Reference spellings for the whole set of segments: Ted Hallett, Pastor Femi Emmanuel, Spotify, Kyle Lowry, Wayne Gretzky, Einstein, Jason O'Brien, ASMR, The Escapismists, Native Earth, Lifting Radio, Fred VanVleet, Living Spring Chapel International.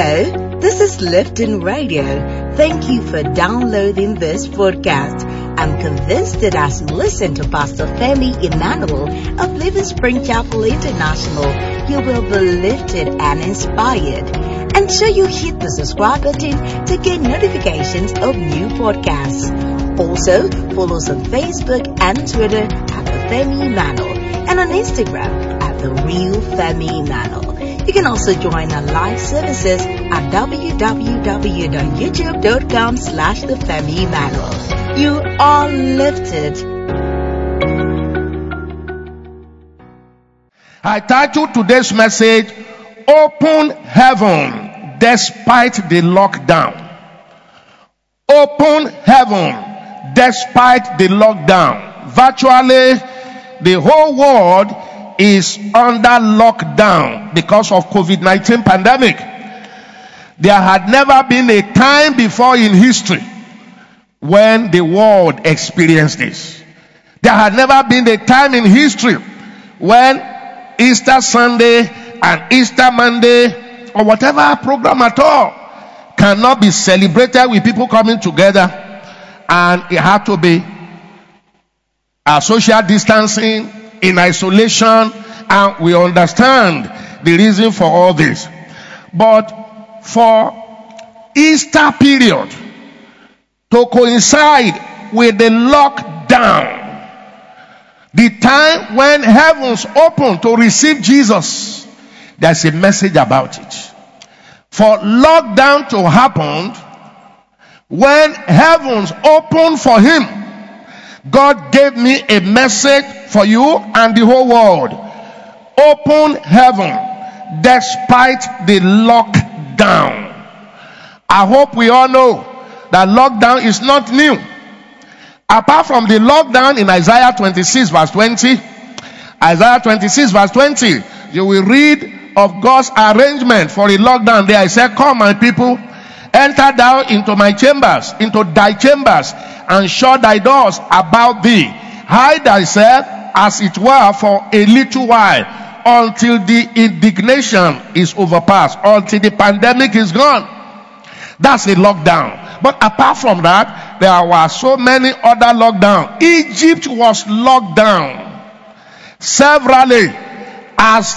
Hello, this is Lifting Radio. Thank you for downloading this podcast. I'm convinced that as you listen to Pastor Femi Emmanuel of Living Spring Chapel International, you will be lifted and inspired. And so you hit the subscribe button to get notifications of new podcasts. Also, follow us on Facebook and Twitter at The Femi Emmanuel and on Instagram at The Real Femi Emmanuel. You can also join our live services at www.youtube.com/The Femi Emmanuel. You are lifted. I titled today's message, Open Heaven Despite the Lockdown. Open Heaven Despite the Lockdown. Virtually, the whole world is under lockdown because of COVID-19 pandemic. There had never been a time before in history when the world experienced this. There had never been a time in history when Easter Sunday and Easter Monday or whatever program at all cannot be celebrated with people coming together, and it had to be a social distancing, in isolation, and we understand the reason for all this. But for Easter period to coincide with the lockdown, the time when heavens open to receive Jesus, there's a message about it. For lockdown to happen, when heavens open for him, God gave me a message for you and the whole world. Open heaven despite the lockdown. I hope we all know that lockdown is not new. Apart from the lockdown in Isaiah 26 verse 20, Isaiah 26 verse 20, you will read of God's arrangement for the lockdown. There I said, come my people, enter down into my chambers, into thy chambers, and shut thy doors about thee. Hide thyself, as it were, for a little while, until the indignation is overpassed, until the pandemic is gone. That's a lockdown. But apart from that, there were so many other lockdowns. Egypt was locked down severally as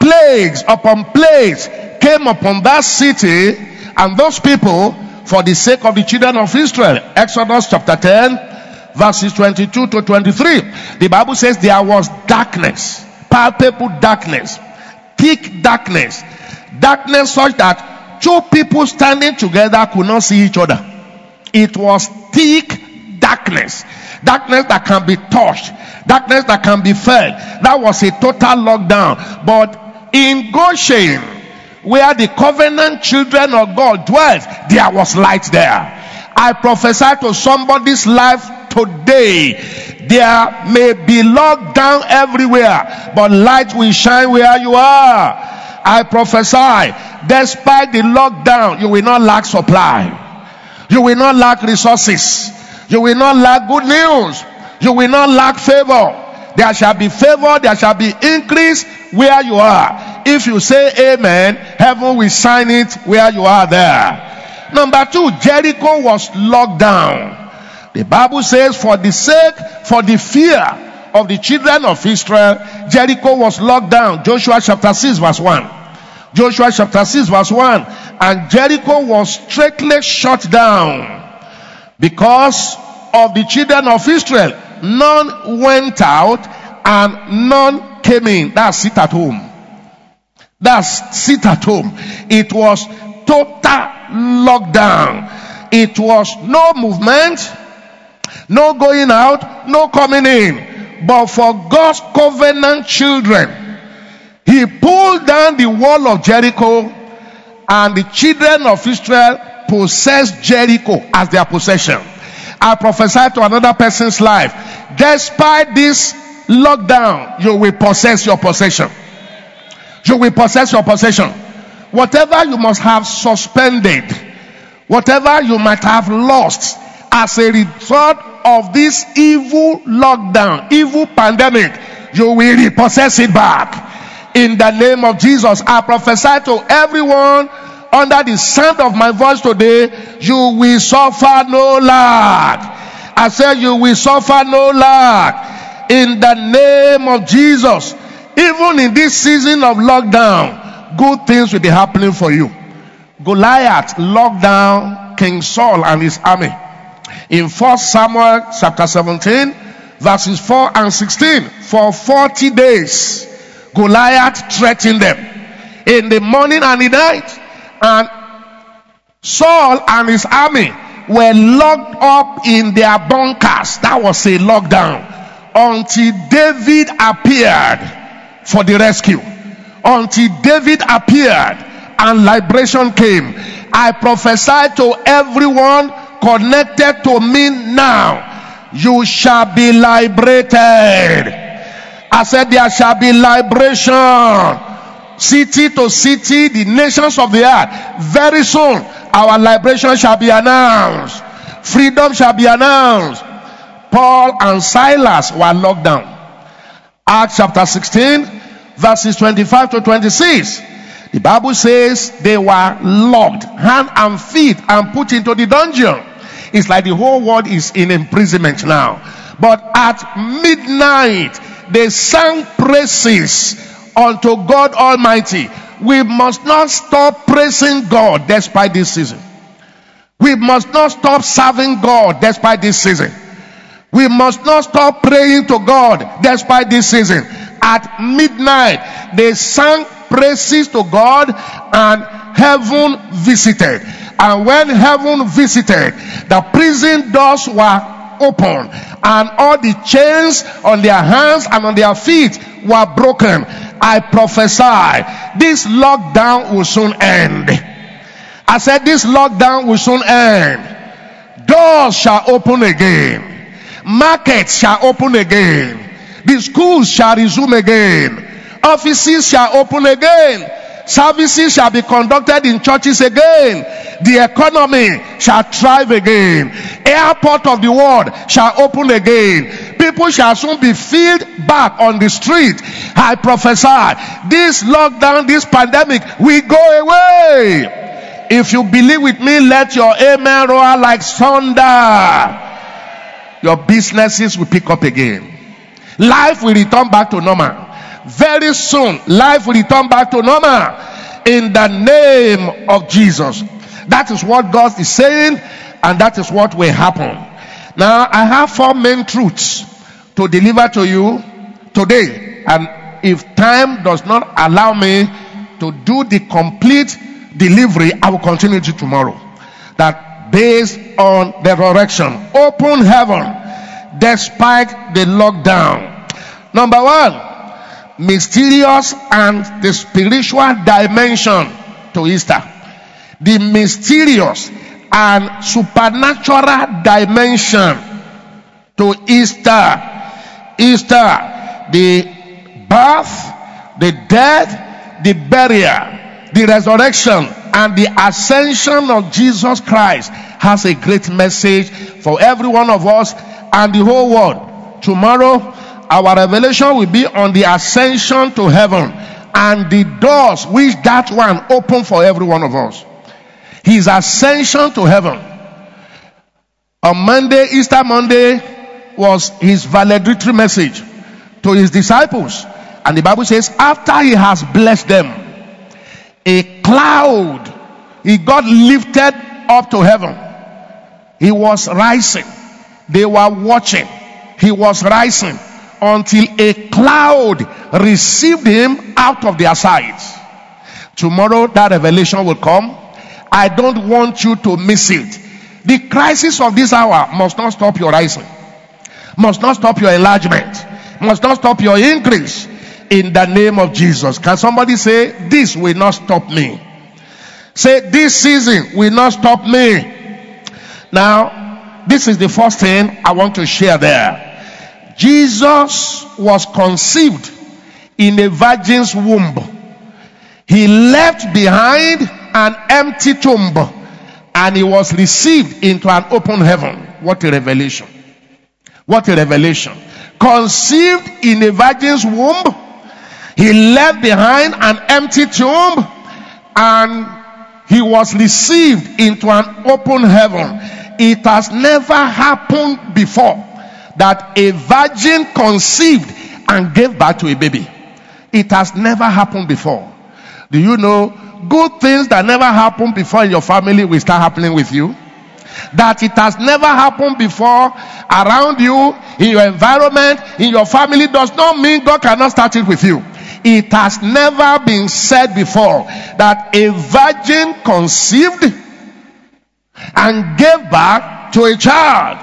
plagues upon plagues came upon that city and those people for the sake of the children of Israel. Exodus chapter 10, verses 22 to 23. The Bible says there was darkness, palpable darkness, thick darkness, darkness such that two people standing together could not see each other. It was thick darkness, darkness that can be touched, darkness that can be felt. That was a total lockdown. But in Goshen, where the covenant children of God dwelt, there was light there. I prophesy to somebody's life today. There may be lockdown everywhere, but light will shine where you are. I prophesy, despite the lockdown, you will not lack supply. You will not lack resources. You will not lack good news. You will not lack favor. There shall be favor. There shall be increase where you are. If you say amen, heaven will sign it where you are there. Number two, Jericho was locked down. The Bible says for the fear of the children of Israel, Jericho was locked down. Joshua chapter 6 verse 1. Joshua chapter 6 verse 1. And Jericho was straightly shut down because of the children of Israel. None went out and none came in. That's it at home. That's sit at home. It was total lockdown. It was no movement, no going out, no coming in. But for God's covenant children, he pulled down the wall of Jericho, and the children of Israel possessed Jericho as their possession. I prophesy to another person's life, despite this lockdown, you will possess your possession. You will possess your possession. Whatever you must have suspended, whatever you might have lost as a result of this evil lockdown, evil pandemic, you will repossess it back. In the name of Jesus, I prophesy to everyone under the sound of my voice today, you will suffer no lack. I said you will suffer no lack in the name of Jesus. Even in this season of lockdown, good things will be happening for you. Goliath locked down King Saul and his army. In 1 Samuel chapter 17, verses 4 and 16, for 40 days, Goliath threatened them in the morning and the night, and Saul and his army were locked up in their bunkers. That was a lockdown until David appeared for the rescue. Until David appeared and liberation came. I prophesy to everyone connected to me now, you shall be liberated. I said there shall be liberation. City to city, the nations of the earth. Very soon, our liberation shall be announced. Freedom shall be announced. Paul and Silas were locked down. Acts chapter 16, verses 25 to 26. The Bible says they were locked, hand and feet, and put into the dungeon. It's like the whole world is in imprisonment now. But at midnight, they sang praises unto God Almighty. We must not stop praising God despite this season. We must not stop serving God despite this season. We must not stop praying to God despite this season. At midnight, they sang praises to God, and heaven visited. And when heaven visited, the prison doors were opened, and all the chains on their hands and on their feet were broken. I prophesy this lockdown will soon end. I said this lockdown will soon end. Doors shall open again. Markets shall open again. The schools shall resume again. Offices shall open again. Services shall be conducted in churches again. The economy shall thrive again. Airport of the world shall open again. People shall soon be filled back on the street. I prophesy this lockdown, this pandemic will go away. If you believe with me, let your amen roar like thunder. Your businesses will pick up again. Life will return back to normal. Very soon, life will return back to normal in the name of Jesus. That is what God is saying, and that is what will happen. Now, I have four main truths to deliver to you today, and if time does not allow me to do the complete delivery, I will continue to tomorrow. That based on the resurrection, open heaven despite the lockdown. Number one, mysterious and the spiritual dimension to Easter. The mysterious and supernatural dimension to Easter. Easter, the birth, the death, the burial, the resurrection, and the ascension of Jesus Christ has a great message for every one of us and the whole world. Tomorrow, our revelation will be on the ascension to heaven and the doors which that one opened for every one of us. His ascension to heaven. On Monday, Easter Monday, was his valedictory message to his disciples. And the Bible says, after he has blessed them, a cloud, he got lifted up to heaven. He was rising. They were watching. He was rising until a cloud received him out of their sight. Tomorrow that revelation will come. I don't want you to miss it. The crisis of this hour must not stop your rising, must not stop your enlargement, must not stop your increase in the name of Jesus. Can somebody say, this will not stop me? Say, this season will not stop me. Now, this is the first thing I want to share there. Jesus was conceived in a virgin's womb. He left behind an empty tomb, and he was received into an open heaven. What a revelation. What a revelation. Conceived in a virgin's womb, he left behind an empty tomb, and He was received into an open heaven. It has never happened before that a virgin conceived and gave birth to a baby. It has never happened before. Do you know, good things that never happened before in your family will start happening with you? That it has never happened before around you, in your environment, in your family, does not mean God cannot start it with you. It has never been said before that a virgin conceived and gave birth to a child.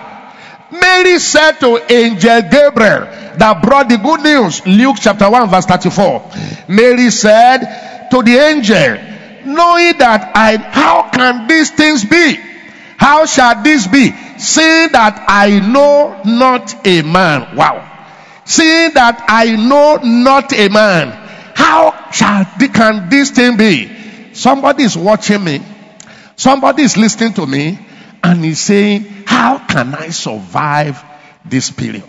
Mary said to Angel Gabriel that brought the good news, Luke chapter 1 verse 34. Mary said to the angel, knowing that how can these things be? How shall this be? Seeing that I know not a man. Wow. Seeing that I know not a man. How can this thing be? Somebody is watching me. Somebody is listening to me. And he's saying, how can I survive this period?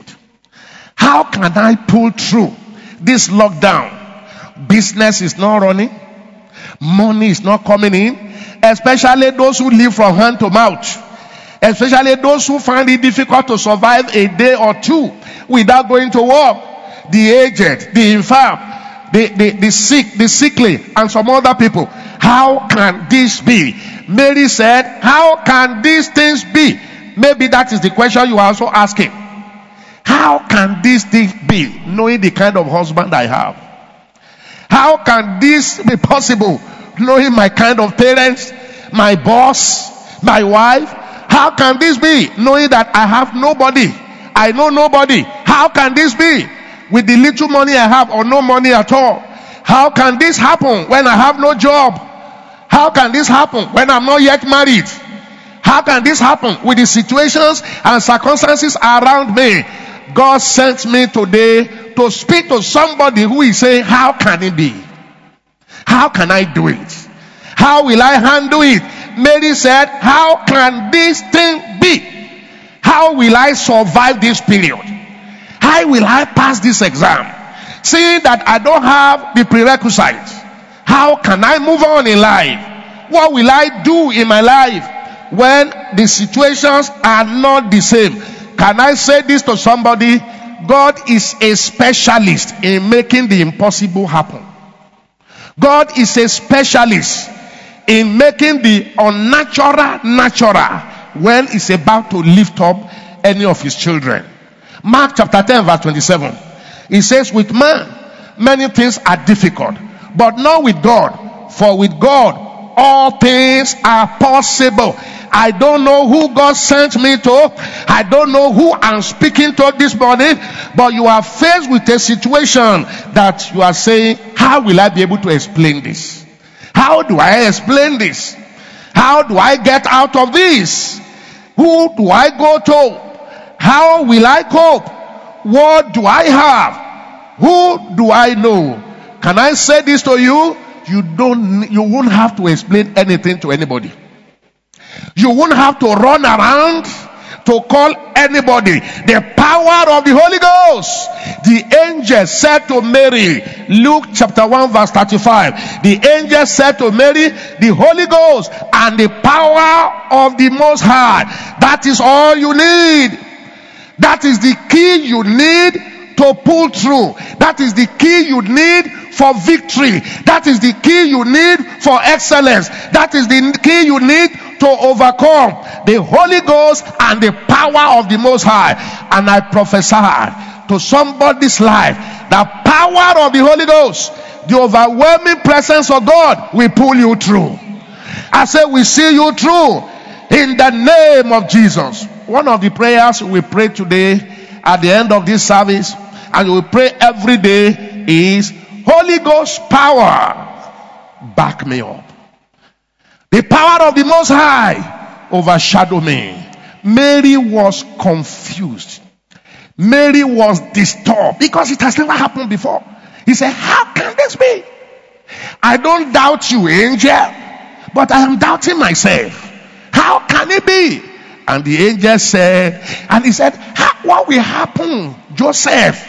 How can I pull through this lockdown? Business is not running. Money is not coming in. Especially those who live from hand to mouth. Especially those who find it difficult to survive a day or two without going to work. The aged, the infirm, the sick, the sickly, and some other people. How can this be? Mary said, how can these things be? Maybe that is the question you are also asking. How can these things be, knowing the kind of husband I have? How can this be possible, knowing my kind of parents, my boss, my wife? How can this be, knowing that I have nobody? I know nobody. How can this be, with the little money I have or no money at all? How can this happen when I have no job? How can this happen when I'm not yet married? How can this happen with the situations and circumstances around me? God sent me today to speak to somebody who is saying, how can it be? How can I do it? How will I handle it? Mary said, how can this thing be? How will I survive this period? How will I pass this exam? Seeing that I don't have the prerequisites, how can I move on in life? What will I do in my life when the situations are not the same? Can I say this to somebody? God is a specialist in making the impossible happen. God is a specialist in making the unnatural natural when he's about to lift up any of his children. Mark chapter 10 verse 27. It says, with man, many things are difficult, but not with God. For with God, all things are possible. I don't know who God sent me to. I don't know who I'm speaking to this morning. But you are faced with a situation that you are saying, how will I be able to explain this? How do I explain this? How do I get out of this? Who do I go to? How will I cope? What do I have? Who do I know? Can I say this to you? You won't have to explain anything to anybody. You won't have to run around to call anybody. The power of the Holy Ghost. The angel said to Mary, Luke chapter 1 verse 35. The angel said to Mary, the Holy Ghost and the power of the Most High. That is all you need. That is the key you need to pull through. That is the key you need for victory. That is the key you need for excellence. That is the key you need to overcome. The Holy Ghost and the power of the Most High. And I prophesy to somebody's life, the power of the Holy Ghost, the overwhelming presence of God will pull you through. I say we see you through in the name of Jesus. One of the prayers we pray today at the end of this service, and we pray every day, is Holy Ghost power, back me up. The power of the Most High, overshadow me. Mary was confused. Mary was disturbed because it has never happened before. He said, how can this be? I don't doubt you, angel, but I am doubting myself. How can it be? And the angel said, and he said, what will happen, Joseph?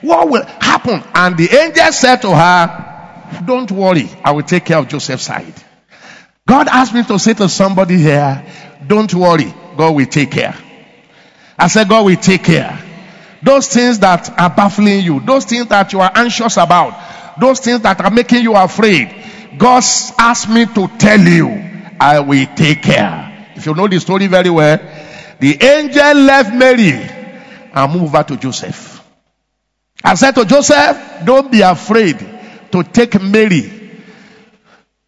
What will happen? And the angel said to her, don't worry, I will take care of Joseph's side. God asked me to say to somebody here, don't worry, God will take care. I said, God will take care. Those things that are baffling you, those things that you are anxious about, those things that are making you afraid, God asked me to tell you, I will take care. If you know the story very well, the angel left Mary and moved over to Joseph. I said to Joseph, don't be afraid to take Mary,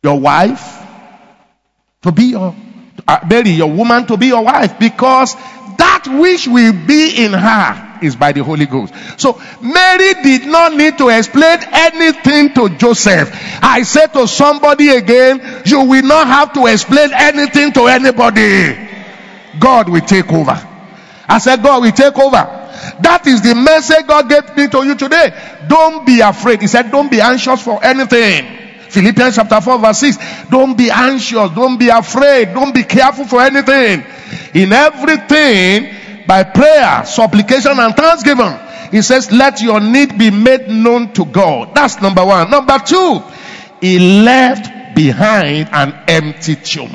your wife, to be your Mary, your woman, to be your wife, because that which will be in her is by the Holy Ghost. So Mary did not need to explain anything to Joseph. I said to somebody again, you will not have to explain anything to anybody. God will take over. I said, God will take over. That is the message God gave me to you today. Don't be afraid. He said, don't be anxious for anything. Philippians chapter 4 verse 6. Don't be anxious. Don't be afraid. Don't be careful for anything. In everything, by prayer, supplication, and thanksgiving, he says, let your need be made known to God. That's number one. Number two, he left behind an empty tomb.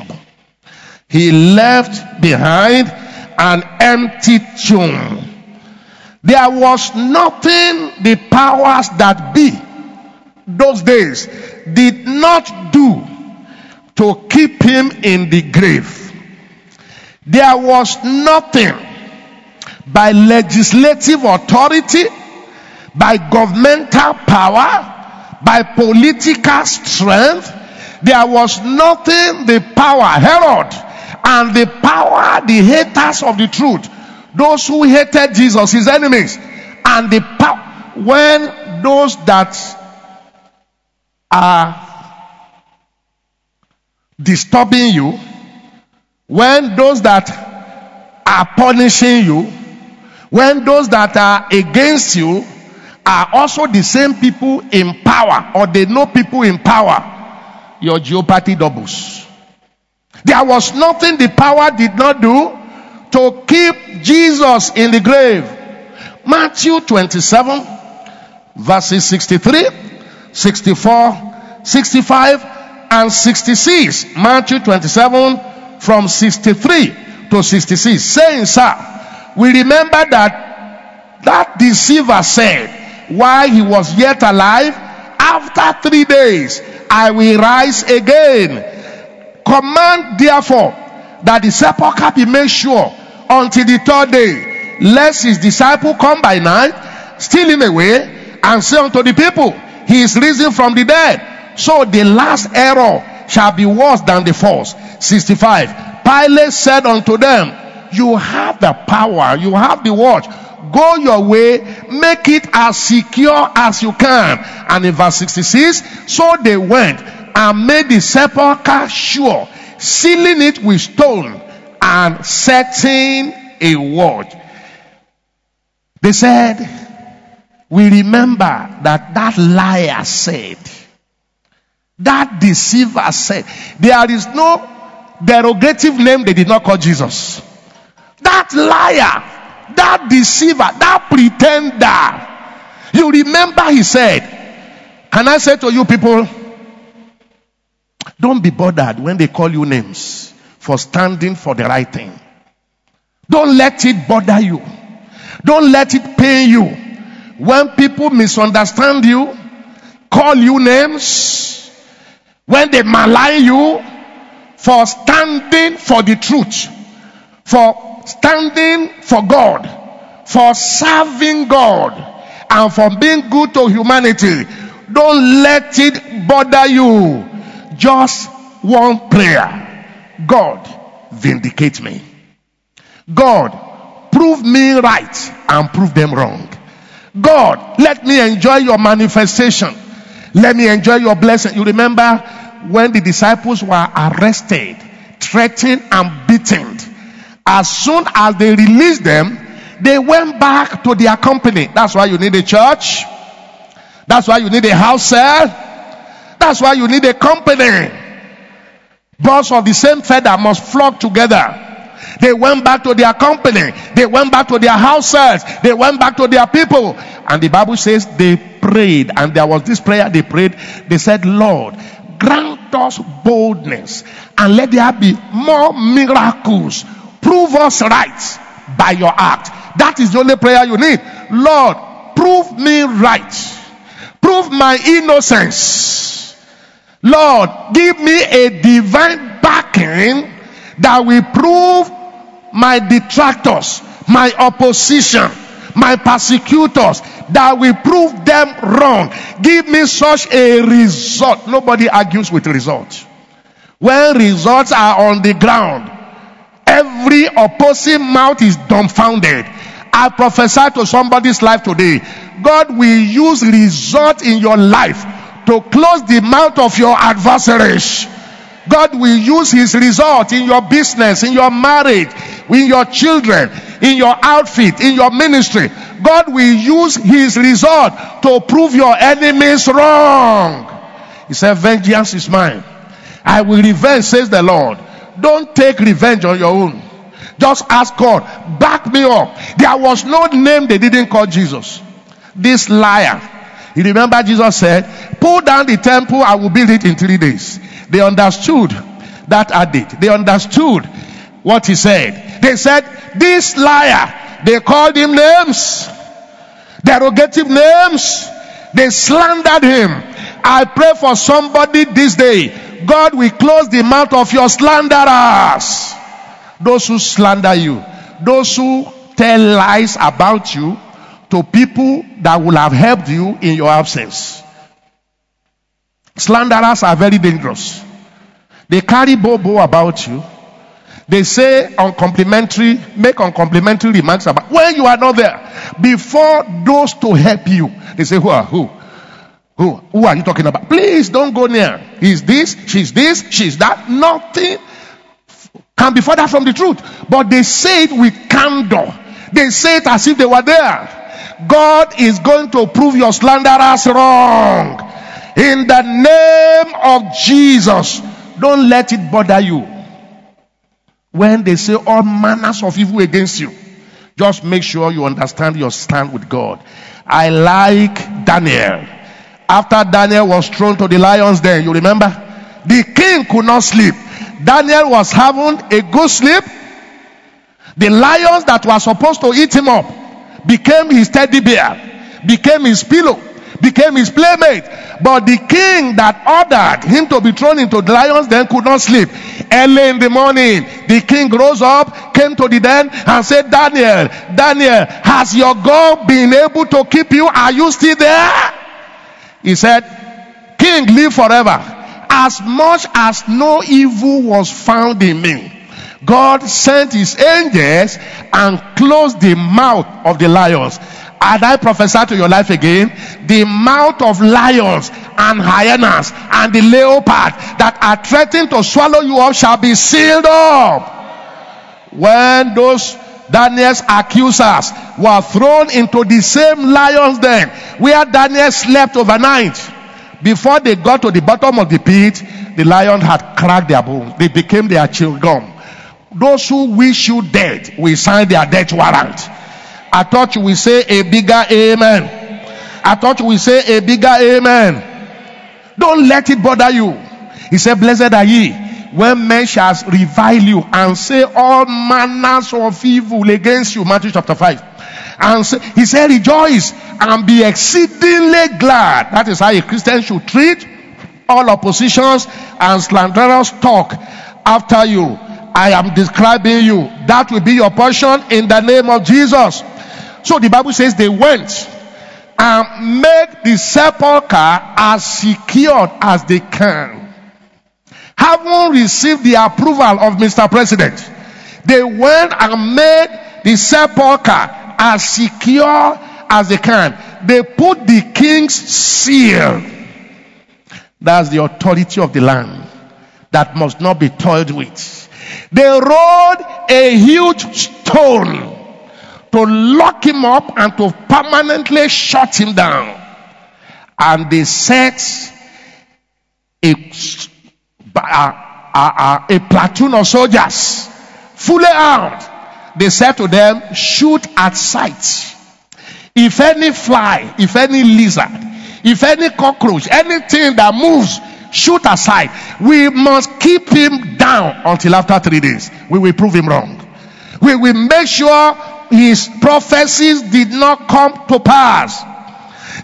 He left behind an empty tomb. There was nothing the powers that be those days did not do to keep him in the grave. There was nothing by legislative authority, by governmental power, by political strength. There was nothing the power, Herod, and the power, the haters of the truth, those who hated Jesus, his enemies, and the power, when those that are disturbing you, when those that are punishing you, when those that are against you are also the same people in power, or they know people in power, your jeopardy doubles. There was nothing the power did not do to keep Jesus in the grave. Matthew 27 verses 63, 64, 65 and 66. Matthew 27 from 63 to 66. Saying, sir, we remember that deceiver said, while he was yet alive, after 3 days I will rise again. Command therefore that the sepulchre be made sure until the 3rd day, lest his disciple come by night, steal him away, and say unto the people, he is risen from the dead. So the last error shall be worse than the first. 65. Pilate said unto them, you have the power, you have the watch, go your way, make it as secure as you can. And in verse 66, so they went and made the sepulchre sure, sealing it with stone and setting a watch. They said, we remember that liar said, that deceiver said. There is no derogative name they did not call Jesus. That liar, that deceiver, that pretender. You remember he said. Can I say to you people, don't be bothered when they call you names for standing for the right thing. Don't let it bother you. Don't let it pain you. When people misunderstand you, call you names, when they malign you for standing for the truth, for standing for God, for serving God, and for being good to humanity, don't let it bother you. Just one prayer. God, vindicate me. God, prove me right and prove them wrong. God, let me enjoy your manifestation. Let me enjoy your blessing. You remember when the disciples were arrested, threatened and beaten. As soon as they released them, they went back to their company. That's why you need a church. That's why you need a house cell. That's why you need a company. Birds of the same feather must flock together. They went back to their company. They went back to their houses. They went back to their people. And the Bible says they prayed. And there was this prayer they prayed. They said, Lord, grant grant us boldness, and let there be more miracles. Prove us right by your act. That is the only prayer you need. Lord, prove me right. Prove my innocence. Lord, give me a divine backing that will prove my detractors, my opposition, my persecutors, that will prove them wrong. Give me such a result. Nobody argues with results. When results are on the ground, every opposing mouth is dumbfounded. I prophesy to somebody's life today, God will use results in your life to close the mouth of your adversaries. God will use his result in your business, in your marriage, in your children, in your outfit, in your ministry. God will use his result to prove your enemies wrong. He said, vengeance is mine. I will revenge, says the Lord. Don't take revenge on your own. Just ask God, back me up. There was no name they didn't call Jesus. This liar. You remember Jesus said, pull down the temple, I will build it in 3 days. They understood that adage. They understood what he said. They said, this liar. They called him names, derogative names. They slandered him. I pray for somebody this day, God will close the mouth of your slanderers. Those who slander you, those who tell lies about you to people that will have helped you in your absence. Slanderers are very dangerous. They carry bobo about you. They say make uncomplimentary remarks about when you are not there. Before those to help you, they say, who are you talking about? Please don't go near. He's this, she's that. Nothing can be further from the truth. But they say it with candor. They say it as if they were there. God is going to prove your slanderers wrong. In the name of Jesus, don't let it bother you. When they say all manners of evil against you, just make sure you understand your stand with God. I like Daniel. After Daniel was thrown to the lions den, you remember? The king could not sleep. Daniel was having a good sleep. The lions that were supposed to eat him up became his teddy bear, became his pillow, became his playmate. But the king that ordered him to be thrown into the lions den could not sleep. Early in the morning, the king rose up, came to the den and said, Daniel, has your God been able to keep you? Are you still there? He said, King, live forever. As much as no evil was found in me, God sent his angels and closed the mouth of the lions. And I prophesy to your life again, the mouth of lions and hyenas and the leopard that are threatening to swallow you up shall be sealed up. When those Daniel's accusers were thrown into the same lions den where Daniel slept overnight, before they got to the bottom of the pit, the lion had cracked their bones. They became their chewing gum. Those who wish you dead will sign their death warrant. I thought you will say a bigger amen. I thought you will say a bigger amen. Don't let it bother you. He said, blessed are ye when men shall revile you and say all manners of evil against you. Matthew chapter 5. And say, he said, rejoice and be exceedingly glad. That is how a Christian should treat all oppositions and slanderous talk after you. I am describing you. That will be your portion in the name of Jesus. So the Bible says they went and made the sepulchre as secured as they can. Having received the approval of Mr. President, they went and made the sepulchre as secure as they can. They put the king's seal. That's the authority of the land that must not be toyed with. They rolled a huge stone to lock him up and to permanently shut him down. And they set a platoon of soldiers fully armed. They said to them, shoot at sight. If any fly, if any lizard, if any cockroach, anything that moves, shoot aside. We must keep him down until after 3 days. We will prove him wrong. We will make sure his prophecies did not come to pass.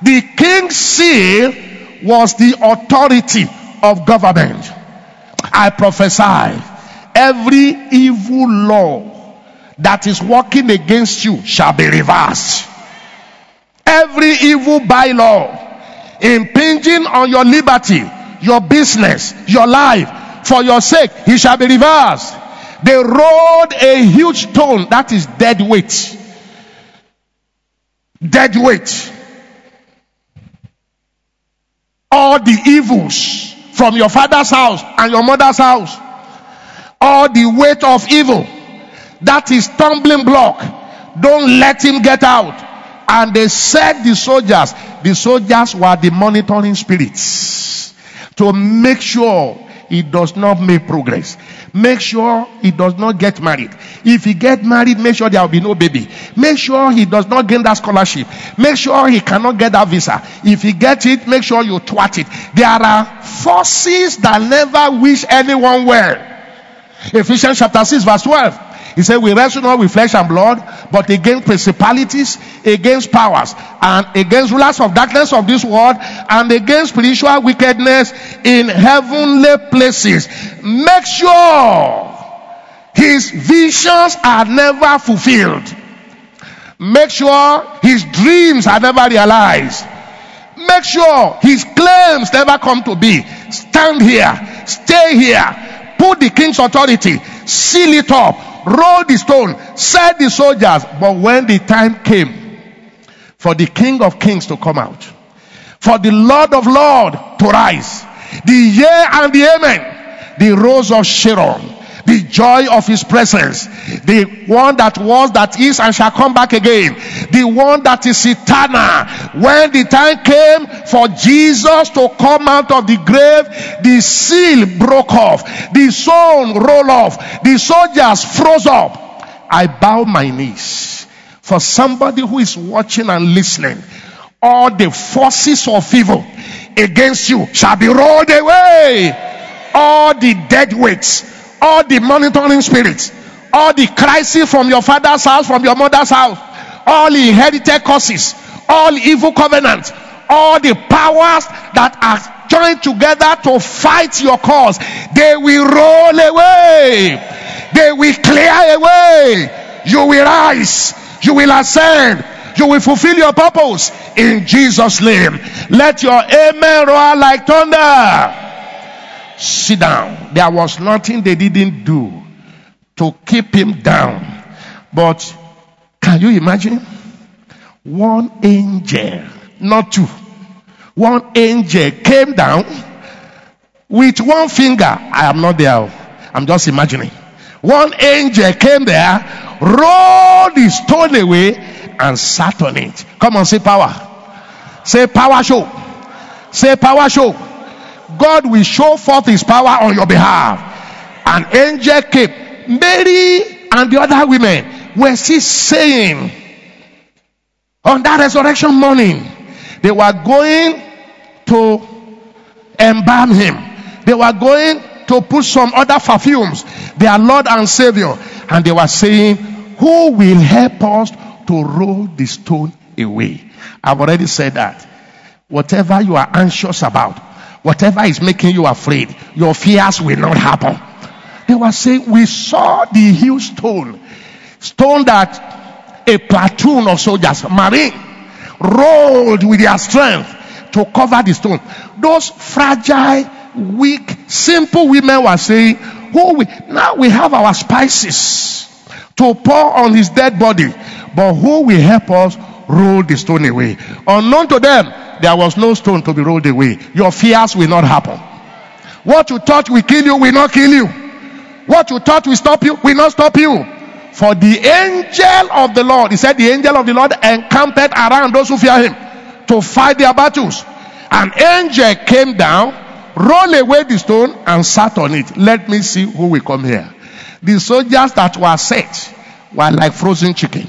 The king's seal was the authority of government. I prophesy, every evil law that is working against you shall be reversed. Every evil bylaw impinging on your liberty, your business, your life, for your sake, he shall be reversed. They rolled a huge stone that is dead weight. Dead weight. All the evils from your father's house and your mother's house, all the weight of evil that is stumbling block, don't let him get out. And they said the soldiers were the monitoring spirits to make sure it does not make progress. Make sure he does not get married. If he get married, make sure there will be no baby. Make sure he does not gain that scholarship. Make sure he cannot get that visa. If he gets it, make sure you thwart it. There are forces that never wish anyone well. Ephesians chapter 6 verse 12. He said, we wrestle not with flesh and blood, but against principalities, against powers, and against rulers of darkness of this world, and against spiritual wickedness in heavenly places. Make sure his visions are never fulfilled. Make sure his dreams are never realized. Make sure his claims never come to be. Stand here. Stay here. Put the king's authority. Seal it up. Roll the stone, said the soldiers. But when the time came for the King of Kings to come out, for the Lord of Lords to rise, the yea and the amen, the rose of Sharon, the joy of his presence, the one that was, that is, and shall come back again, the one that is eternal. When the time came for Jesus to come out of the grave, the seal broke off, the stone rolled off, the soldiers froze up. I bow my knees for somebody who is watching and listening. All the forces of evil against you shall be rolled away. All the dead weights, all the monitoring spirits, all the crisis from your father's house, from your mother's house, all inherited curses, all evil covenants, all the powers that are joined together to fight your cause, they will roll away. They will clear away. You will rise. You will ascend. You will fulfill your purpose in Jesus' name. Let your amen roar like thunder. Sit down. There was nothing they didn't do to keep him down. But can you imagine? One angel, not two. One angel came down with one finger. I am not there. I'm just imagining. One angel came there, rolled the stone away, and sat on it. Come on, say power. Say power show. Say power show. God will show forth his power on your behalf. An angel came. Mary and the other women were still saying on that resurrection morning, they were going to embalm him. They were going to put some other perfumes, their Lord and Savior. And they were saying, who will help us to roll the stone away? I've already said that. Whatever you are anxious about, whatever is making you afraid, your fears will not happen. They were saying, we saw the huge stone that a platoon of soldiers, marine, rolled with their strength to cover the stone. Those fragile, weak, simple women were saying, now we have our spices to pour on his dead body, but who will help us roll the stone away? Unknown to them, there was no stone to be rolled away. Your fears will not happen. What you thought will kill you will not kill you. What you thought will stop you will not stop you. For the angel of the Lord, he said the angel of the Lord encamped around those who fear him to fight their battles. An angel came down, rolled away the stone, and sat on it. Let me see who will come here. The soldiers that were set were like frozen chicken.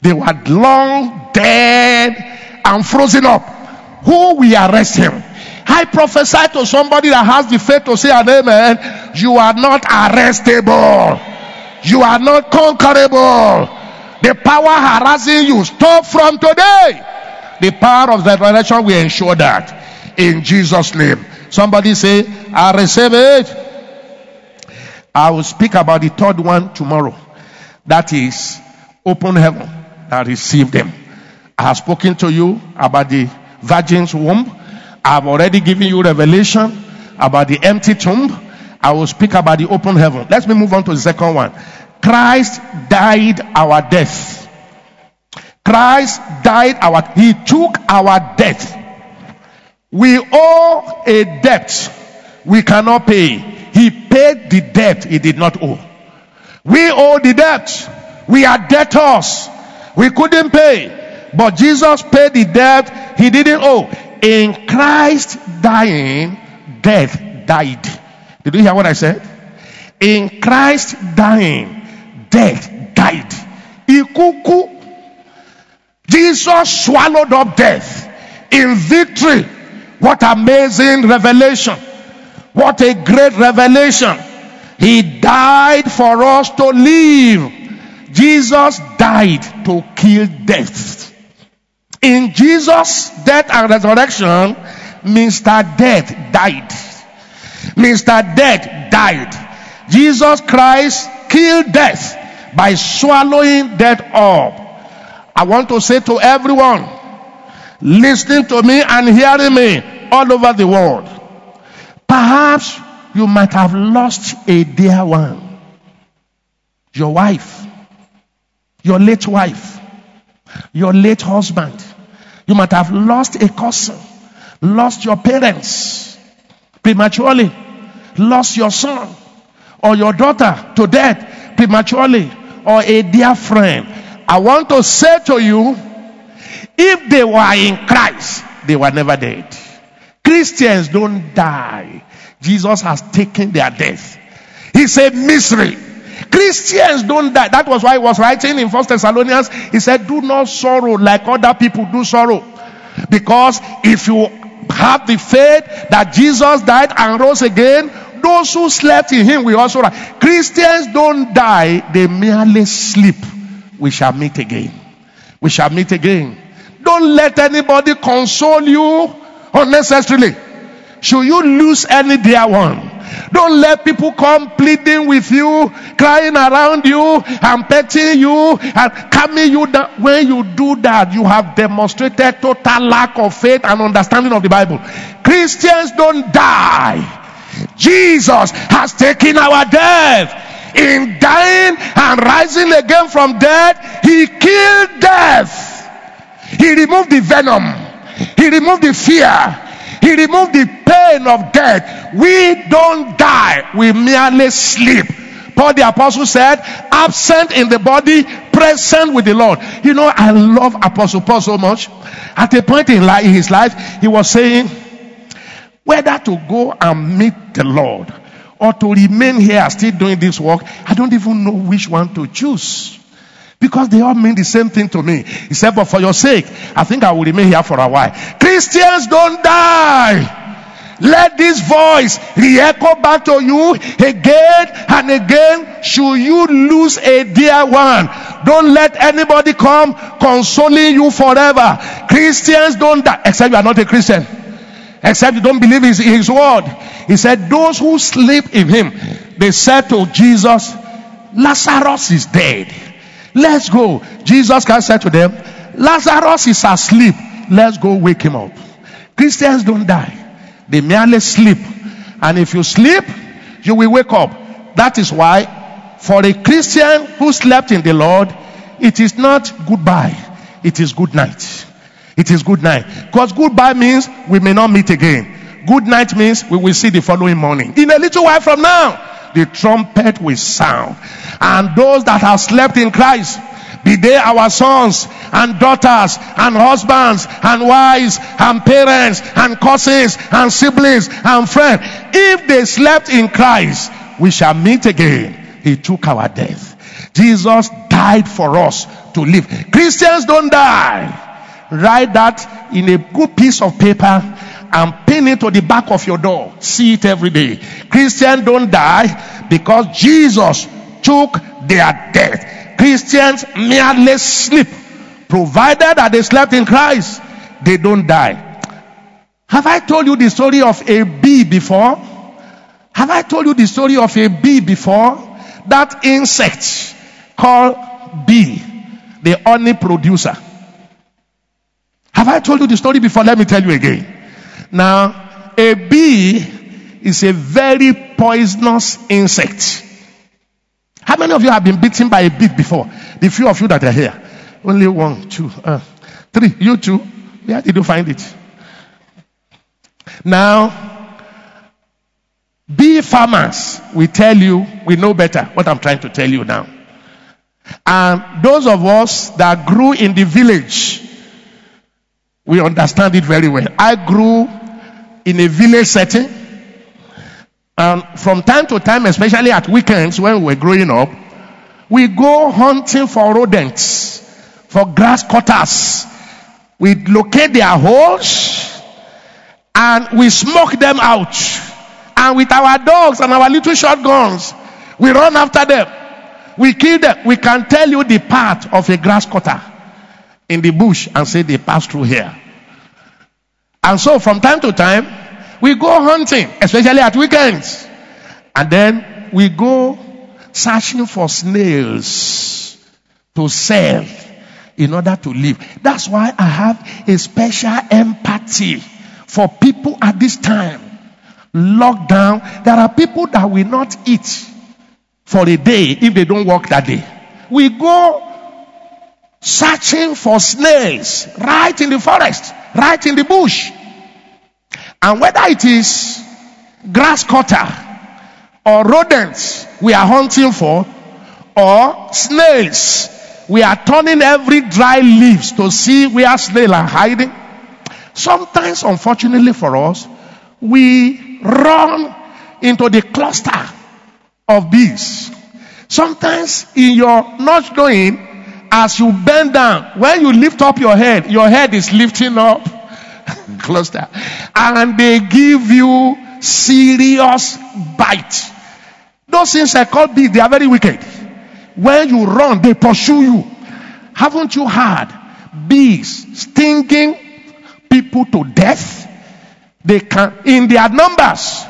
They were long dead and frozen up. Who will arrest him? I prophesy to somebody that has the faith to say an amen. You are not arrestable. You are not conquerable. The power harassing you, stop from today. The power of the resurrection will ensure that. In Jesus' name. Somebody say, I receive it. I will speak about the third one tomorrow. That is open heaven that received them. I have spoken to you about the virgin's womb. I have already given you revelation about the empty tomb. I will speak about the open heaven. Let me move on to the second one. Christ died our death. Christ died our, he took our death. We owe a debt we cannot pay. He paid the debt he did not owe. We owe the debt. We are debtors. We couldn't pay. But Jesus paid the debt he didn't owe. In Christ dying, death died. Did you hear what I said? In Christ dying, death died. Ikuku. Jesus swallowed up death in victory. What amazing revelation. What a great revelation. He died for us to live. Jesus died to kill death. In Jesus' death and resurrection, Mr. Death died. Mr. Death died. Jesus Christ killed death by swallowing death up. I want to say to everyone listening to me and hearing me all over the world, perhaps you might have lost a dear one, your wife, your late wife, your late husband. You might have lost a cousin, lost your parents prematurely, lost your son or your daughter to death prematurely, or a dear friend. I want to say to you, if they were in Christ, they were never dead. Christians don't die. Jesus has taken their death. He said misery. Christians don't die. That was why he was writing in 1 Thessalonians. He said, do not sorrow like other people do sorrow. Because if you have the faith that Jesus died and rose again, those who slept in him will also rise. Christians don't die. They merely sleep. We shall meet again. We shall meet again. Don't let anybody console you unnecessarily. Should you lose any dear one, don't let people come pleading with you, crying around you, and petting you, and calming you down. When you do that, you have demonstrated total lack of faith and understanding of the Bible. Christians don't die. Jesus has taken our death. In dying and rising again from death, he killed death. He removed the venom. He removed the fear. He removed the pain of death. We don't die. We merely sleep. Paul the apostle said, absent in the body, present with the Lord. You know, I love Apostle Paul so much. At a point in his life, he was saying, whether to go and meet the Lord or to remain here still doing this work, I don't even know which one to choose, because they all mean the same thing to me. He said, but for your sake, I think I will remain here for a while. Christians don't die. Let this voice re-echo back to you again and again. Should you lose a dear one, don't let anybody come consoling you forever. Christians don't die, except you are not a Christian, except you don't believe his word. He said, those who sleep in him, they said to Jesus, Lazarus is dead. Let's go. Jesus Christ said to them, Lazarus is asleep. Let's go wake him up. Christians don't die. They merely sleep. And if you sleep, you will wake up. That is why for a Christian who slept in the Lord, it is not goodbye. It is good night. It is good night. Because goodbye means we may not meet again. Good night means we will see the following morning. In a little while from now, the trumpet will sound. And those that have slept in Christ, be they our sons and daughters and husbands and wives and parents and cousins and siblings and friends, if they slept in Christ, we shall meet again. He took our death. Jesus died for us to live. Christians don't die. Write that in a good piece of paper and pin it to the back of your door. See it every day. Christians don't die because Jesus took their death. Christians merely sleep. Provided that they slept in Christ, they don't die. Have I told you the story of a bee before? Have I told you the story of a bee before? That insect called bee, the honey producer. Have I told you the story before? Let me tell you again. Now, a bee is a very poisonous insect. How many of you have been bitten by a bee before? The few of you that are here. Only one, two, three. You two. Where did you find it? Now, bee farmers will tell you, we know better what I'm trying to tell you now. And those of us that grew in the village, we understand it very well. I grew in a village setting. And from time to time, especially at weekends when we were growing up, we go hunting for rodents, for grass cutters. We locate their holes. And we smoke them out. And with our dogs and our little shotguns, we run after them. We kill them. We can tell you the path of a grass cutter in the bush and say they pass through here. And so from time to time, we go hunting, especially at weekends. And then we go searching for snails to sell in order to live. That's why I have a special empathy for people at this time. Lockdown. There are people that will not eat for a day if they don't work that day. We go searching for snails right in the forest, right in the bush. And whether it is grass cutter or rodents we are hunting for, or snails, we are turning every dry leaves to see where snails are hiding. Sometimes, unfortunately for us, we run into the cluster of bees. Sometimes, in your not knowing, as you bend down, when you lift up your head is lifting up cluster. And they give you serious bite. Those insects called bees, they are very wicked. When you run, they pursue you. Haven't you heard? Bees stinging people to death. They can, in their numbers,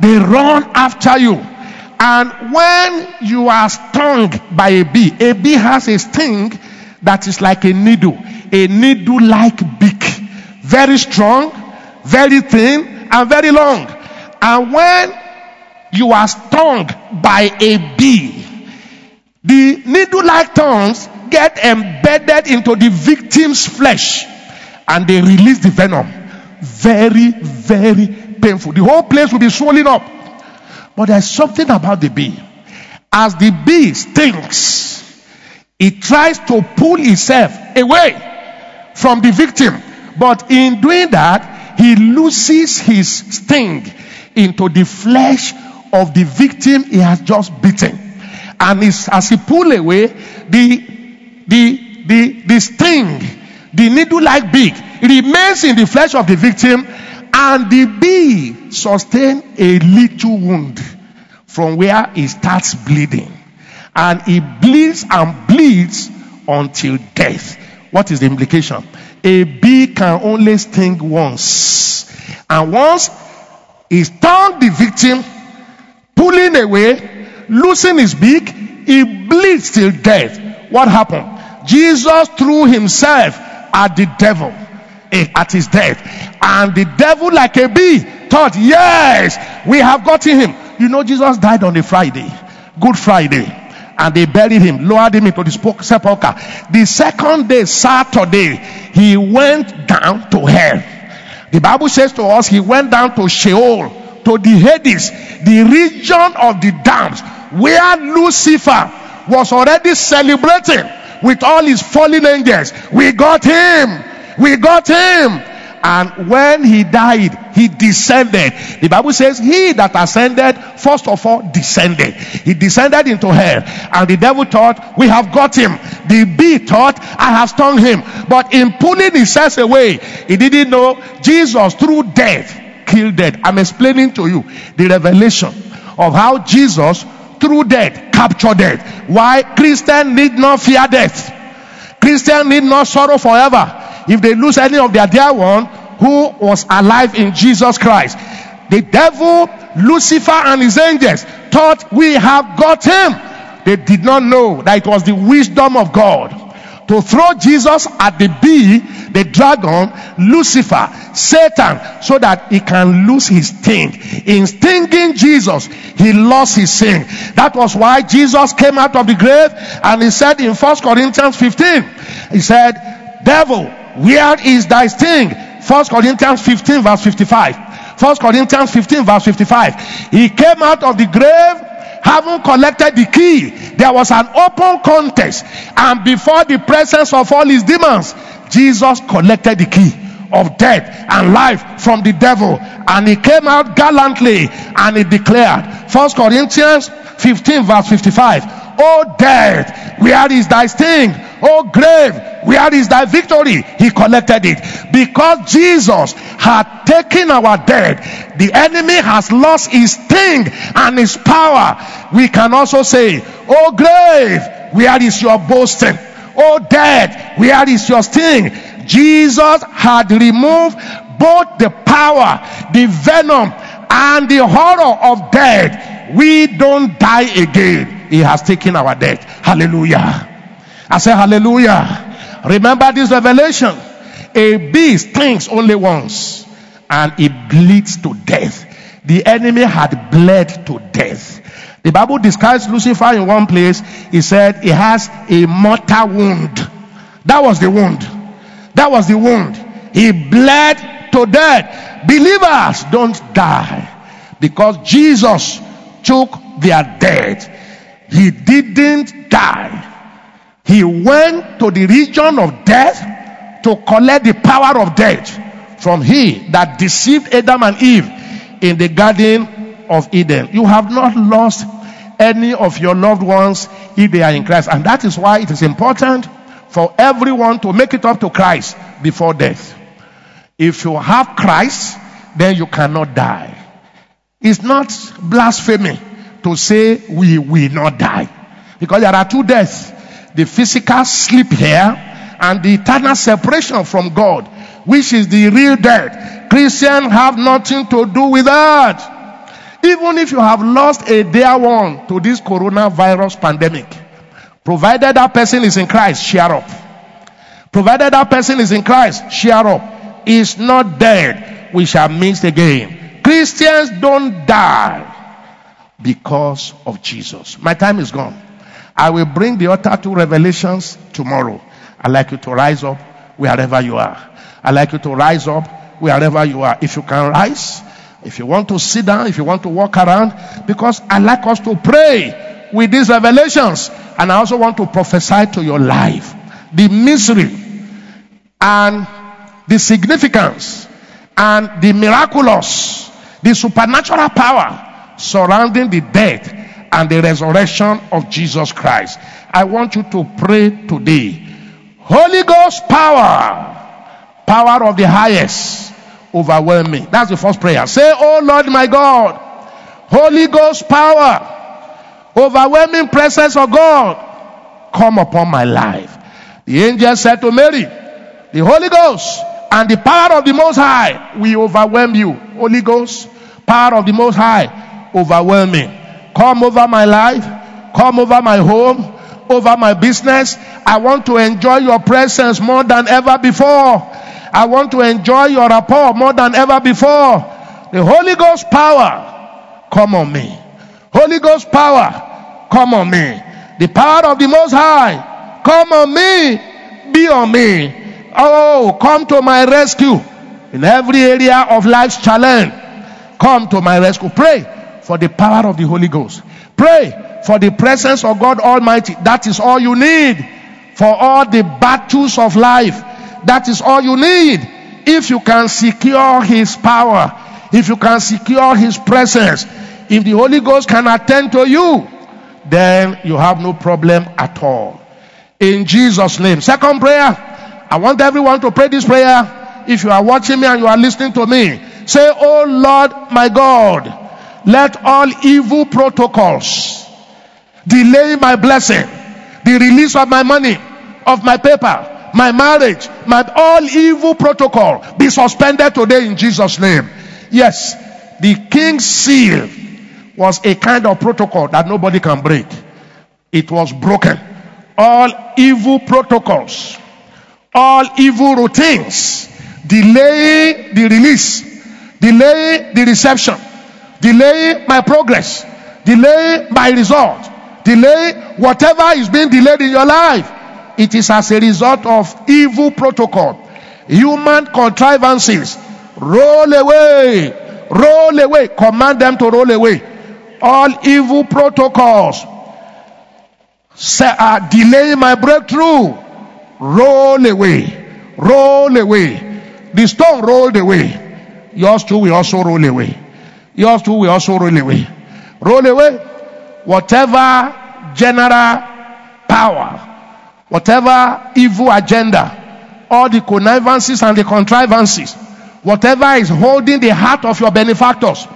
they run after you. And when you are stung by a bee has a sting that is like a needle-like beak, very strong, very thin, and very long. And when you are stung by a bee, the needle-like thorns get embedded into the victim's flesh. And they release the venom. Very, very painful. The whole place will be swollen up. But there's something about the bee. As the bee stings, it tries to pull itself away from the victim. But in doing that, he loses his sting into the flesh of the victim he has just bitten. And as he pulls away, the sting, the needle-like beak, remains in the flesh of the victim, and the bee sustains a little wound from where it starts bleeding. And it bleeds and bleeds until death. What is the implication? A bee can only sting once. And once it stung the victim, pulling away, losing his beak, it bleeds till death. What happened? Jesus threw himself at the devil at his death, and the devil, like a bee, thought, yes, we have gotten him. You know, Jesus died on a Friday, Good Friday, and they buried him, lowered him into the sepulchre. The second day, Saturday, he went down to hell. The Bible says to us, he went down to Sheol, to the Hades, the region of the damned, where Lucifer was already celebrating with all his fallen angels. We got him. We got him. And when he died, he descended. The Bible says, he that ascended, first of all, descended. He descended into hell. And the devil thought, we have got him. The bee thought, I have stung him. But in pulling his sense away, he didn't know Jesus, through death, killed death. I'm explaining to you the revelation of how Jesus, through death, captured death. Why? Christians need not fear death. Christians need not sorrow forever. If they lose any of their dear one who was alive in Jesus Christ. The devil, Lucifer and his angels thought, we have got him. They did not know that it was the wisdom of God to throw Jesus at the bee, the dragon, Lucifer, Satan, so that he can lose his sting. In stinging Jesus, he lost his sin. That was why Jesus came out of the grave and he said in 1 Corinthians 15, he said, devil, where is thy sting? 1 Corinthians 15 verse 55. He came out of the grave, having collected the key. There was an open contest, and before the presence of all his demons, Jesus collected the key of death and life from the devil, and he came out gallantly, and he declared, 1 Corinthians 15 verse 55, O death, where is thy sting? O grave, where is thy victory? He collected it. Because Jesus had taken our death, the enemy has lost his sting and his power. We can also say, O grave, where is your boasting? O death, where is your sting? Jesus had removed both the power, the venom, and the horror of death. We don't die again. He has taken our death. Hallelujah. I say hallelujah. Remember this revelation. A bee stings only once and it bleeds to death. The enemy had bled to death. The Bible describes Lucifer in one place. He said he has a mortal wound. That was the wound. That was the wound. He bled to death. Believers don't die because Jesus took their death. He didn't die. He went to the region of death to collect the power of death from he that deceived Adam and Eve in the Garden of Eden. You have not lost any of your loved ones if they are in Christ. And that is why it is important for everyone to make it up to Christ before death. If you have Christ, then you cannot die. It's not blasphemy to say we will not die. Because there are two deaths. The physical sleep here and the eternal separation from God, which is the real death. Christians have nothing to do with that. Even if you have lost a dear one to this coronavirus pandemic, provided that person is in Christ, cheer up. Provided that person is in Christ, cheer up. It's not dead. We shall meet again. Christians don't die because of Jesus. My time is gone. I will bring the other two revelations tomorrow. I'd like you to rise up wherever you are. I'd like you to rise up wherever you are. If you can rise, if you want to sit down, if you want to walk around, because I'd like us to pray with these revelations. And I also want to prophesy to your life the mystery and the significance and the miraculous, the supernatural power surrounding the death and the resurrection of Jesus Christ. I want you to pray today. Holy Ghost power. Power of the highest. Overwhelm me. That's the first prayer. Say, oh Lord my God. Holy Ghost power. Overwhelming presence of God. Come upon my life. The angel said to Mary, the Holy Ghost and the power of the Most High will overwhelm you. Holy Ghost, power of the Most High, overwhelm me. Come over my life, come over my home, over my business. I want to enjoy your presence more than ever before. I want to enjoy your rapport more than ever before. The Holy Ghost power, come on me. Holy Ghost power, come on me. The power of the Most High, come on me, be on me. Oh, come to my rescue in every area of life's challenge. Come to my rescue. Pray for the power of the Holy Ghost. Pray for the presence of God Almighty. That is all you need for all the battles of life. That is all you need If you can secure his power, if you can secure his presence, if the Holy Ghost can attend to you, then you have no problem at all. In Jesus' name. Second prayer, I want everyone to pray this prayer. If you are watching me and you are listening to me, say, "Oh Lord, my God, let all evil protocols delay my blessing, the release of my money, of my paper, my marriage, my all evil protocol be suspended today in Jesus' name." Yes, the king's seal was a kind of protocol that nobody can break. It was broken. All evil protocols, all evil routines, delay the release, delay the reception, delay my progress, delay my result, delay whatever is being delayed in your life. It is as a result of evil protocol, human contrivances. Roll away, roll away. Command them to roll away. All evil protocols delay my breakthrough. Roll away, roll away. The stone rolled away. Yours too will also roll away. Yours too will also roll away. Roll away. Whatever general power, whatever evil agenda, all the connivances and the contrivances, whatever is holding the heart of your benefactors,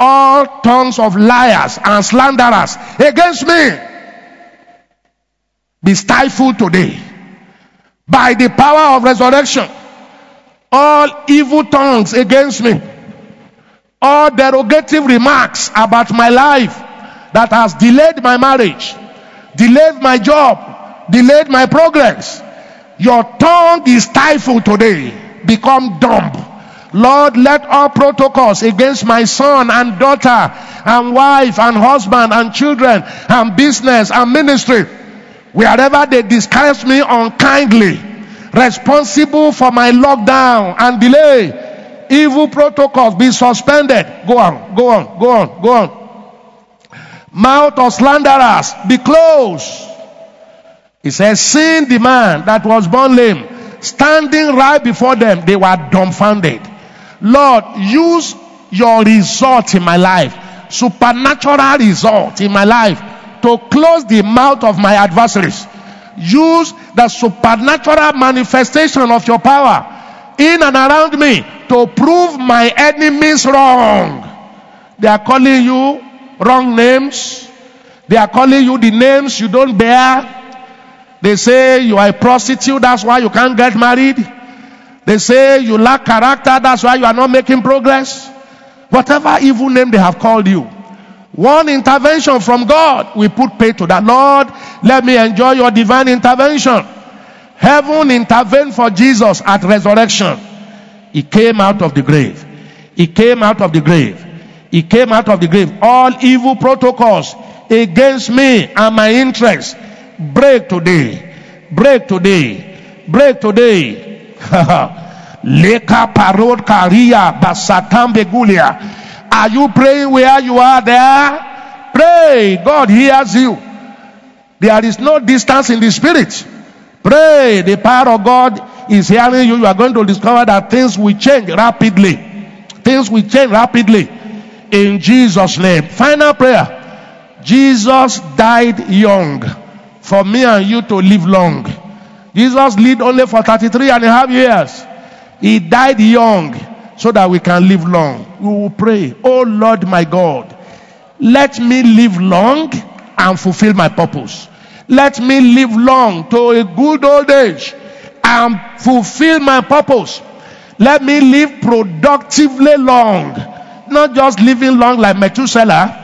all tongues of liars and slanderers against me, be stifled today by the power of resurrection. All evil tongues against me, all derogative remarks about my life that has delayed my marriage, delayed my job, delayed my progress, your tongue is stifled today. Become dumb. Lord, let all protocols against my son and daughter and wife and husband and children and business and ministry, wherever they discuss me unkindly, responsible for my lockdown and delay, evil protocols be suspended. Go on, go on, go on, go on. Mouth of slanderers be closed. It says, seeing the man that was born lame standing right before them, they were dumbfounded. Lord, use your result in my life, supernatural result in my life, to close the mouth of my adversaries. Use the supernatural manifestation of your power in and around me to prove my enemies wrong. They are calling you wrong names. They are calling you the names you don't bear. They say you are a prostitute, that's why you can't get married. They say you lack character, that's why you are not making progress. Whatever evil name they have called you, one intervention from God, we put pay to that. Lord, let me enjoy your divine intervention. Heaven intervened for Jesus at resurrection. He came out of the grave. He came out of the grave. He came out of the grave. All evil protocols against me and my interests, break today. Break today. Break today. Leka parod karia basatam begulia. Are you praying where you are there? Pray. God hears you. There is no distance in the spirit. Pray. The power of God is hearing you. You are going to discover that things will change rapidly. Things will change rapidly. In Jesus' name. Final prayer. Jesus died young for me and you to live long. Jesus lived only for 33.5 years. He died young so that we can live long. We will pray, "Oh Lord my God, let me live long and fulfill my purpose. Let me live long to a good old age and fulfill my purpose. Let me live productively long." Not just living long like Methuselah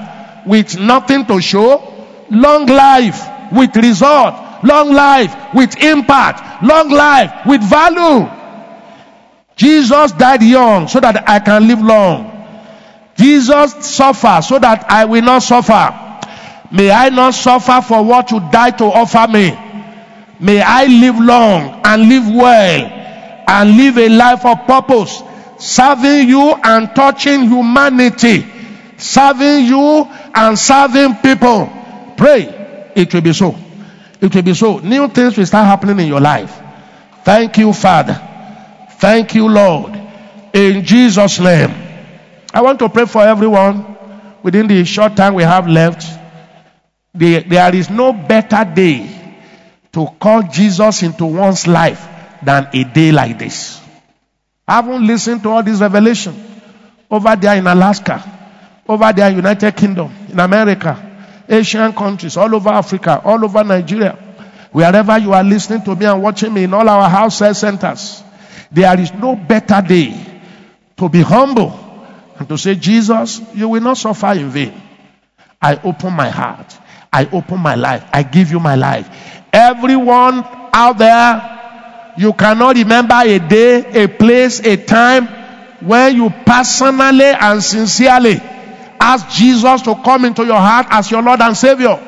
with nothing to show. Long life with result. Long life with impact. Long life with value. Jesus died young so that I can live long. Jesus suffered so that I will not suffer. May I not suffer for what you died to offer me. May I live long and live well and live a life of purpose, serving you and touching humanity, serving you and serving people. Pray, it will be so. It will be so. New things will start happening in your life. Thank you, Father. Thank you, Lord. In Jesus' name. I want to pray for everyone within the short time we have left. There is no better day to call Jesus into one's life than a day like this. I haven't listened to all this revelation over there in Alaska, over there in United Kingdom, in America, Asian countries, all over Africa, all over Nigeria, wherever you are listening to me and watching me, in all our house centers. There is no better day to be humble and to say, Jesus, you will not suffer in vain. I open my heart. I open my life. I give you my life. Everyone out there, you cannot remember a day, a place, a time when you personally and sincerely ask Jesus to come into your heart as your Lord and Savior.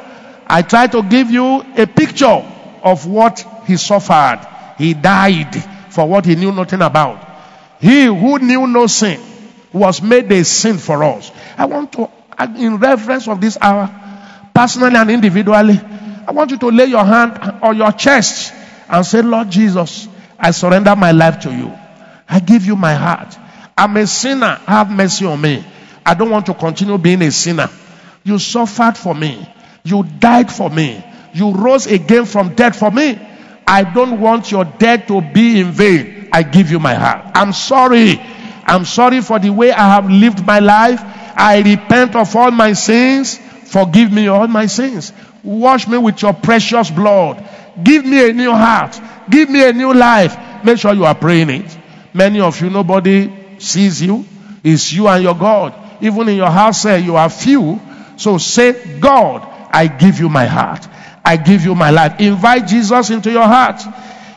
I try to give you a picture of what he suffered. He died for what he knew nothing about. He who knew no sin was made a sin for us. I want to, in reference of this hour, personally and individually, I want you to lay your hand on your chest and say, Lord Jesus, I surrender my life to you. I give you my heart. I'm a sinner. Have mercy on me. I don't want to continue being a sinner. You suffered for me. You died for me. You rose again from death for me. I don't want your death to be in vain. I give you my heart. I'm sorry. I'm sorry for the way I have lived my life. I repent of all my sins. Forgive me all my sins. Wash me with your precious blood. Give me a new heart. Give me a new life. Make sure you are praying it. Many of you, nobody sees you. It's you and your God. Even in your house, you are few. So say, God, I give you my heart. I give you my life. Invite Jesus into your heart.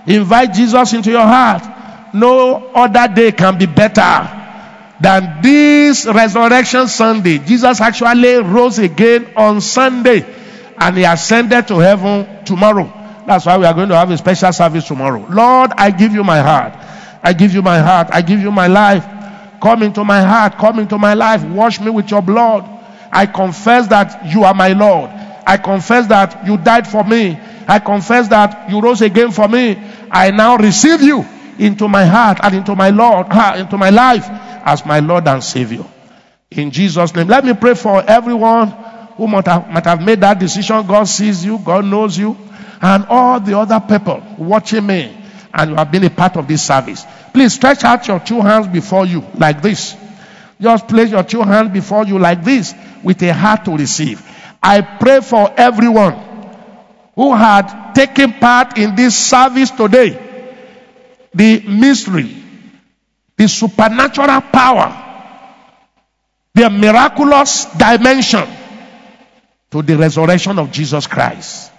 Invite Jesus into your heart. No other day can be better than this Resurrection Sunday. Jesus actually rose again on Sunday, and he ascended to heaven tomorrow. That's why we are going to have a special service tomorrow. Lord, I give you my heart. I give you my heart. I give you my life. Come into my heart. Come into my life. Wash me with your blood. I confess that you are my Lord. I confess that you died for me. I confess that you rose again for me. I now receive you into my heart and into my Lord, into my life as my Lord and Savior. In Jesus' name. Let me pray for everyone who might have made that decision. God sees you. God knows you. And all the other people watching me, and you have been a part of this service. Please stretch out your two hands before you like this. Just place your two hands before you like this with a heart to receive. I pray for everyone who had taken part in this service today. The mystery, the supernatural power, the miraculous dimension to the resurrection of Jesus Christ.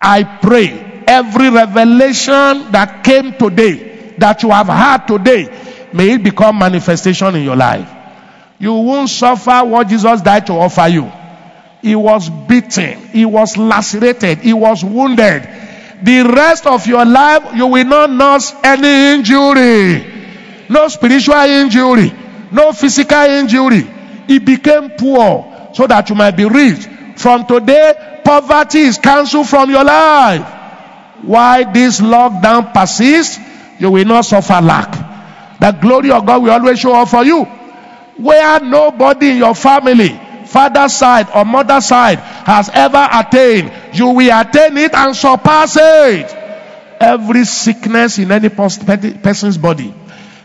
I pray every revelation that came today, that you have had today, may it become manifestation in your life. You won't suffer what Jesus died to offer you. He was beaten. He was lacerated. He was wounded. The rest of your life, you will not nurse any injury. No spiritual injury. No physical injury. He became poor so that you might be rich. From today, poverty is cancelled from your life. While this lockdown persists, you will not suffer lack. The glory of God will always show up for you. Where nobody in your family, father's side or mother's side, has ever attained, you will attain it and surpass it. Every sickness in any person's body,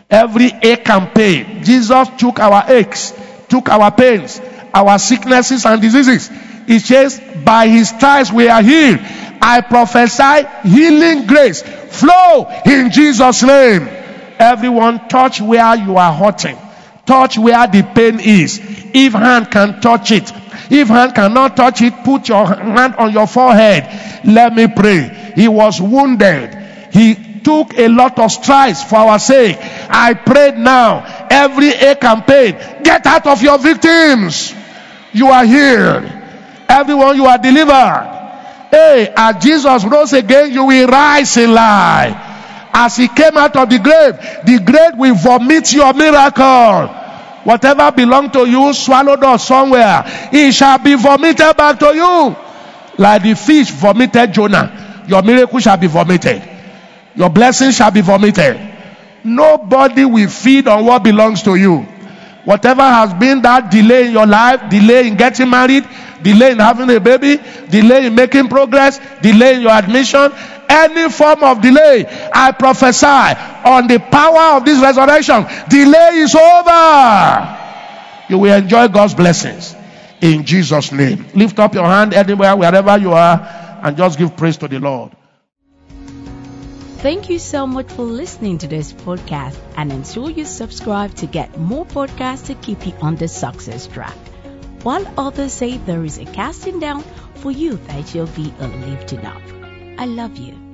every ache and pain, Jesus took our aches, took our pains, our sicknesses and diseases. He says, by his stripes we are healed. I prophesy healing grace flow in Jesus' name. Everyone, touch where you are hurting. Touch where the pain is. If hand can touch it. If hand cannot touch it, put your hand on your forehead. Let me pray. He was wounded. He took a lot of stripes for our sake. I pray now, every ache and pain, get out of your victims. You are healed. Everyone, you are delivered. Hey, as Jesus rose again, you will rise in life. As he came out of the grave will vomit your miracle. Whatever belonged to you, swallowed up somewhere, it shall be vomited back to you. Like the fish vomited Jonah, your miracle shall be vomited. Your blessing shall be vomited. nobody will feed on what belongs to you. Whatever has been that delay in your life, delay in getting married, delay in having a baby, delay in making progress, delay in your admission, any form of delay, I prophesy on the power of this resurrection, delay is over. You will enjoy God's blessings in Jesus' name. Lift up your hand anywhere, wherever you are, and just give praise to the Lord. Thank you so much for listening to this podcast, and ensure you subscribe to get more podcasts to keep you on the success track. While others say there is a casting down, for you there shall be a lifting up. I love you.